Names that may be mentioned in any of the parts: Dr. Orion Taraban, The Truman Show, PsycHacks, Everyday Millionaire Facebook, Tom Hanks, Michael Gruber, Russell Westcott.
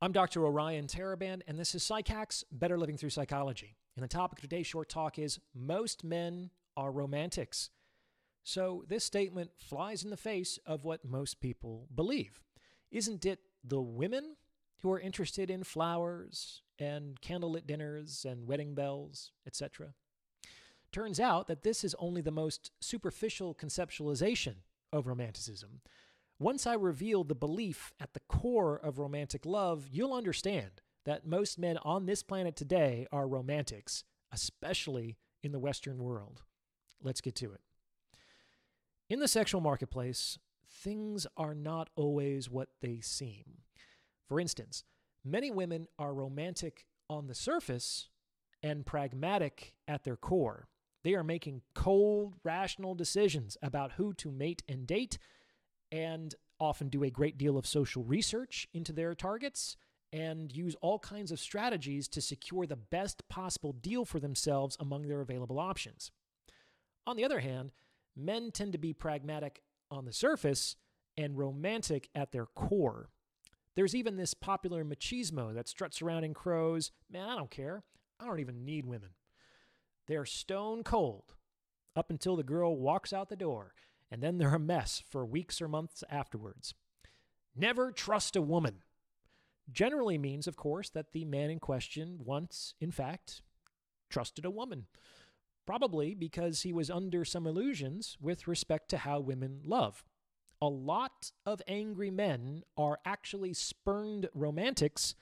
I'm Dr. Orion Taraban, and this is PsycHacks, Better Living Through Psychology. And the topic of today's short talk is, most men are romantics. So this statement flies in the face of what most people believe. Isn't it the women who are interested in flowers and candlelit dinners and wedding bells, etc.? Turns out that this is only the most superficial conceptualization of romanticism. Once I reveal the belief at the core of romantic love, you'll understand that most men on this planet today are romantics, especially in the Western world. Let's get to it. In the sexual marketplace, things are not always what they seem. For instance, many women are romantic on the surface and pragmatic at their core. They are making cold, rational decisions about who to mate and date, and often do a great deal of social research into their targets and use all kinds of strategies to secure the best possible deal for themselves among their available options. On the other hand, men tend to be pragmatic on the surface and romantic at their core. There's even this popular machismo that struts around and crows, "Man, I don't care. I don't even need women." They're stone cold up until the girl walks out the door, and then they're a mess for weeks or months afterwards. Never trust a woman generally means, of course, that the man in question once, in fact, trusted a woman, probably because he was under some illusions with respect to how women love. A lot of angry men are actually spurned romantics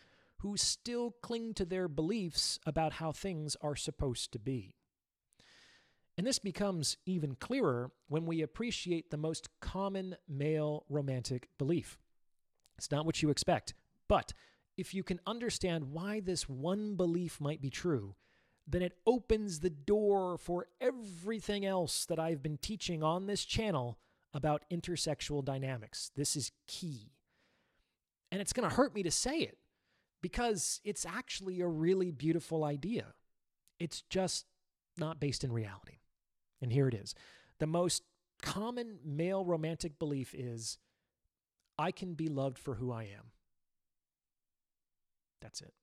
who still cling to their beliefs about how things are supposed to be. And this becomes even clearer when we appreciate the most common male romantic belief. It's not what you expect, but if you can understand why this one belief might be true, then it opens the door for everything else that I've been teaching on this channel about intersexual dynamics. This is key. And it's going to hurt me to say it because it's actually a really beautiful idea. It's just not based in reality. And here it is. The most common male romantic belief is, I can be loved for who I am. That's it.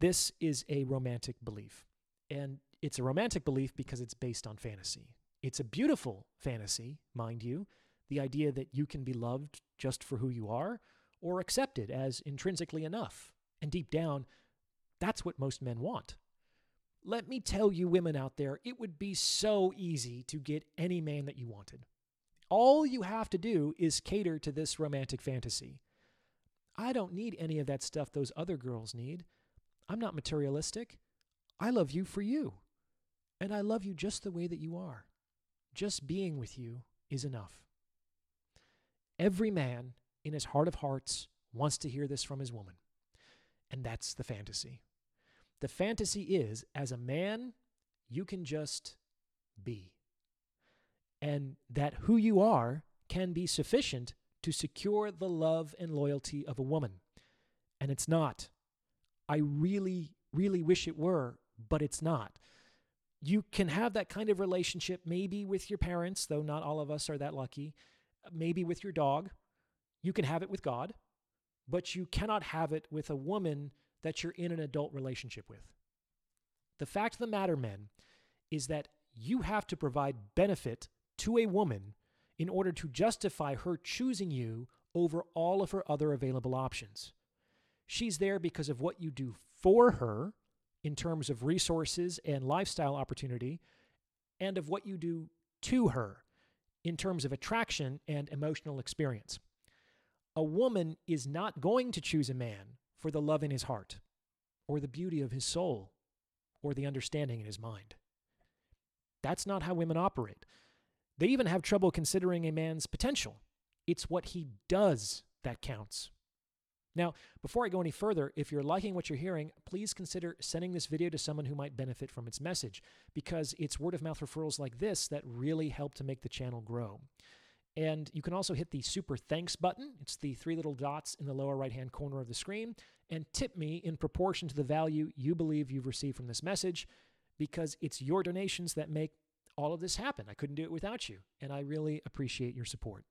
This is a romantic belief. And it's a romantic belief because it's based on fantasy. It's a beautiful fantasy, mind you, the idea that you can be loved just for who you are or accepted as intrinsically enough. And deep down, that's what most men want. Let me tell you women out there, it would be so easy to get any man that you wanted. All you have to do is cater to this romantic fantasy. I don't need any of that stuff those other girls need. I'm not materialistic. I love you for you. And I love you just the way that you are. Just being with you is enough. Every man in his heart of hearts wants to hear this from his woman. And that's the fantasy. The fantasy is, as a man, you can just be. And that who you are can be sufficient to secure the love and loyalty of a woman. And it's not. I really, really wish it were, but it's not. You can have that kind of relationship maybe with your parents, though not all of us are that lucky, maybe with your dog. You can have it with God, but you cannot have it with a woman that you're in an adult relationship with. The fact of the matter, men, is that you have to provide benefit to a woman in order to justify her choosing you over all of her other available options. She's there because of what you do for her in terms of resources and lifestyle opportunity, and of what you do to her in terms of attraction and emotional experience. A woman is not going to choose a man for the love in his heart, or the beauty of his soul, or the understanding in his mind. That's not how women operate. They even have trouble considering a man's potential. It's what he does that counts. Now, before I go any further, if you're liking what you're hearing, please consider sending this video to someone who might benefit from its message, because it's word-of-mouth referrals like this that really help to make the channel grow. And you can also hit the super thanks button. It's the three little dots in the lower right-hand corner of the screen. And tip me in proportion to the value you believe you've received from this message, because it's your donations that make all of this happen. I couldn't do it without you, and I really appreciate your support.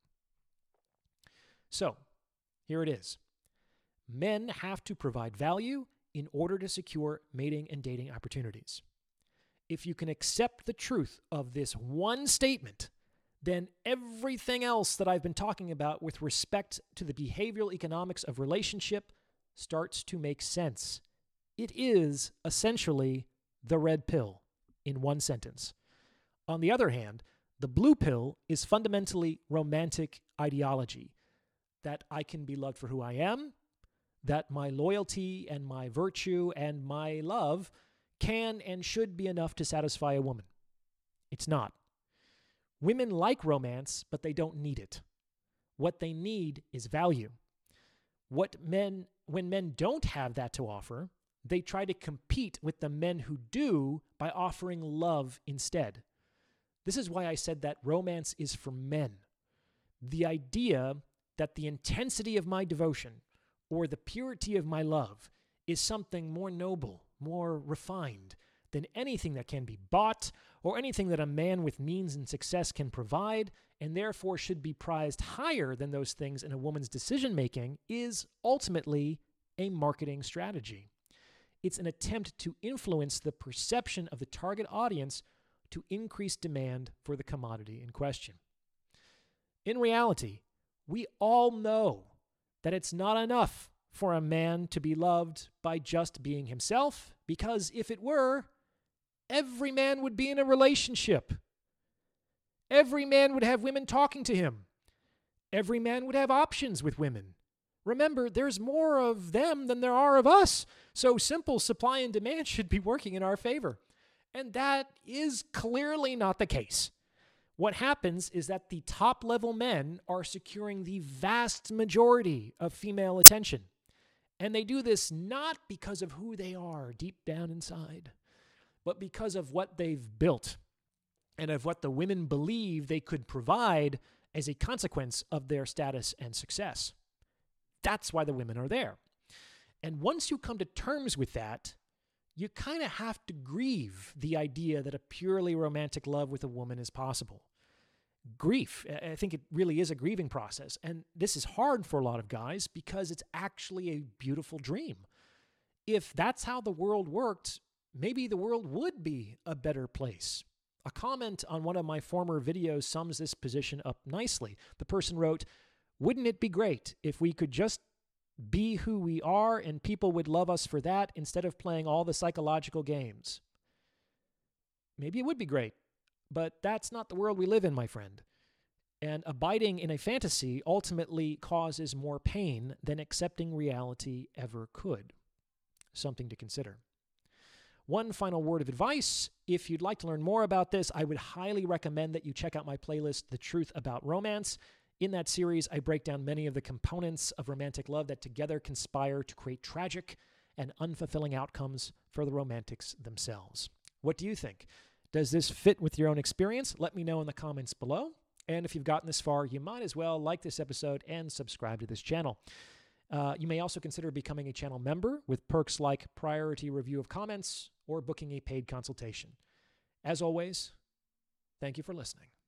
So, here it is. men have to provide value in order to secure mating and dating opportunities. If you can accept the truth of this one statement, then everything else that I've been talking about with respect to the behavioral economics of relationship starts to make sense. It is essentially the red pill in one sentence. On the other hand, the blue pill is fundamentally romantic ideology, that I can be loved for who I am, that my loyalty and my virtue and my love can and should be enough to satisfy a woman. It's not. Women like romance, but they don't need it. What they need is value. When men don't have that to offer, they try to compete with the men who do by offering love instead. This is why I said that romance is for men. The idea that the intensity of my devotion or the purity of my love is something more noble, more refined than anything that can be bought or anything that a man with means and success can provide, and therefore should be prized higher than those things in a woman's decision-making, is ultimately a marketing strategy. It's an attempt to influence the perception of the target audience to increase demand for the commodity in question. In reality, we all know that it's not enough for a man to be loved by just being himself, because if it were, every man would be in a relationship. Every man would have women talking to him. Every man would have options with women. Remember, there's more of them than there are of us, so simple supply and demand should be working in our favor. And that is clearly not the case. What happens is that the top-level men are securing the vast majority of female attention. And they do this not because of who they are deep down inside, but because of what they've built and of what the women believe they could provide as a consequence of their status and success. That's why the women are there. And once you come to terms with that, you kind of have to grieve the idea that a purely romantic love with a woman is possible. Grief, I think it really is a grieving process. And this is hard for a lot of guys because it's actually a beautiful dream. If that's how the world worked, maybe the world would be a better place. A comment on one of my former videos sums this position up nicely. The person wrote, "Wouldn't it be great if we could just be who we are and people would love us for that instead of playing all the psychological games?" Maybe it would be great, but that's not the world we live in, my friend. And abiding in a fantasy ultimately causes more pain than accepting reality ever could. Something to consider. One final word of advice. If you'd like to learn more about this, I would highly recommend that you check out my playlist, The Truth About Romance. In that series, I break down many of the components of romantic love that together conspire to create tragic and unfulfilling outcomes for the romantics themselves. What do you think? Does this fit with your own experience? Let me know in the comments below. And if you've gotten this far, you might as well like this episode and subscribe to this channel. You may also consider becoming a channel member with perks like priority review of comments or booking a paid consultation. As always, thank you for listening.